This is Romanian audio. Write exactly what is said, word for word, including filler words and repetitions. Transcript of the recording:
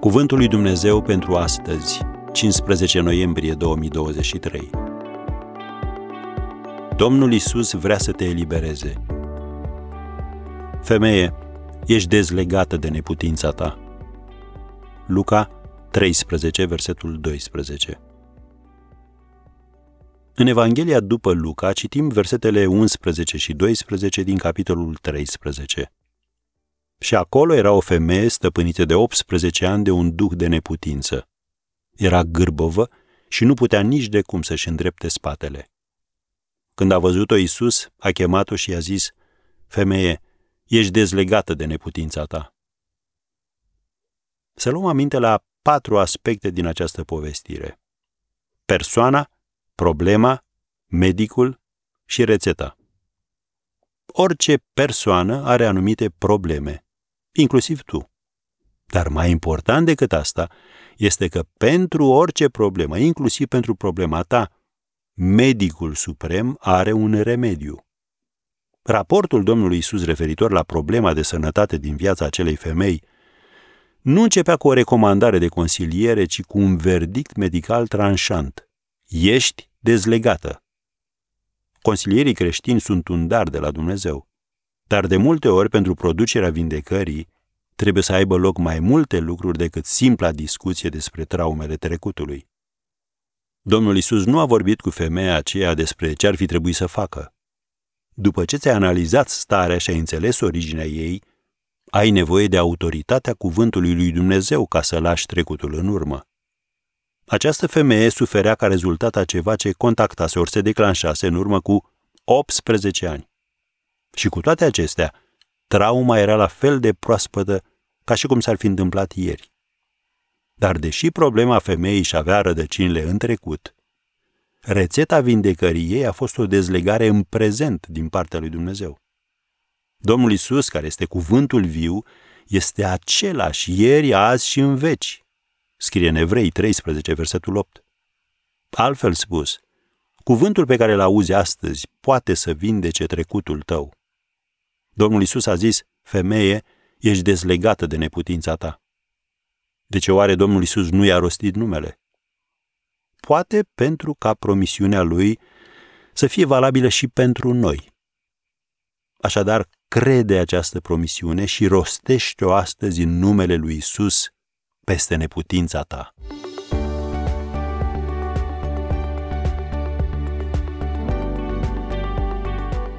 Cuvântul lui Dumnezeu pentru astăzi, cincisprezece noiembrie două mii douăzeci și trei. Domnul Iisus vrea să te elibereze. Femeie, ești dezlegată de neputința ta. Luca treisprezece, versetul doisprezece. În Evanghelia după Luca citim versetele unsprezece și doisprezece din capitolul treisprezece. Și acolo era o femeie stăpânită de optsprezece ani de un duh de neputință. Era gârbovă și nu putea nici de cum să-și îndrepte spatele. Când a văzut-o Iisus, a chemat-o și i-a zis: Femeie, ești dezlegată de neputința ta. Să luăm aminte la patru aspecte din această povestire. Persoana, problema, medicul și rețeta. Orice persoană are anumite probleme, inclusiv tu. Dar mai important decât asta este că pentru orice problemă, inclusiv pentru problema ta, medicul suprem are un remediu. Raportul Domnului Iisus referitor la problema de sănătate din viața acelei femei nu începea cu o recomandare de consiliere, ci cu un verdict medical tranșant. Ești dezlegată. Consilierii creștini sunt un dar de la Dumnezeu, dar de multe ori pentru producerea vindecării trebuie să aibă loc mai multe lucruri decât simpla discuție despre traumele trecutului. Domnul Iisus nu a vorbit cu femeia aceea despre ce ar fi trebuit să facă. După ce ți-ai analizat starea și ai înțeles originea ei, ai nevoie de autoritatea cuvântului lui Dumnezeu ca să lași trecutul în urmă. Această femeie suferea ca rezultat a ceva ce contactase ori se declanșase în urmă cu optsprezece ani. Și cu toate acestea, trauma era la fel de proaspătă ca și cum s-ar fi întâmplat ieri. Dar deși problema femeii și avea rădăcinile în trecut, rețeta vindecării ei a fost o dezlegare în prezent din partea lui Dumnezeu. Domnul Iisus, care este cuvântul viu, este același ieri, azi și în veci. Scrie în Evrei treisprezece, versetul opt. Altfel spus, cuvântul pe care îl auzi astăzi poate să vindece trecutul tău. Domnul Iisus a zis: femeie, ești dezlegată de neputința ta. De ce oare Domnul Iisus nu i-a rostit numele? Poate pentru ca promisiunea lui să fie valabilă și pentru noi. Așadar, crede această promisiune și rostește-o astăzi în numele lui Iisus peste neputința ta.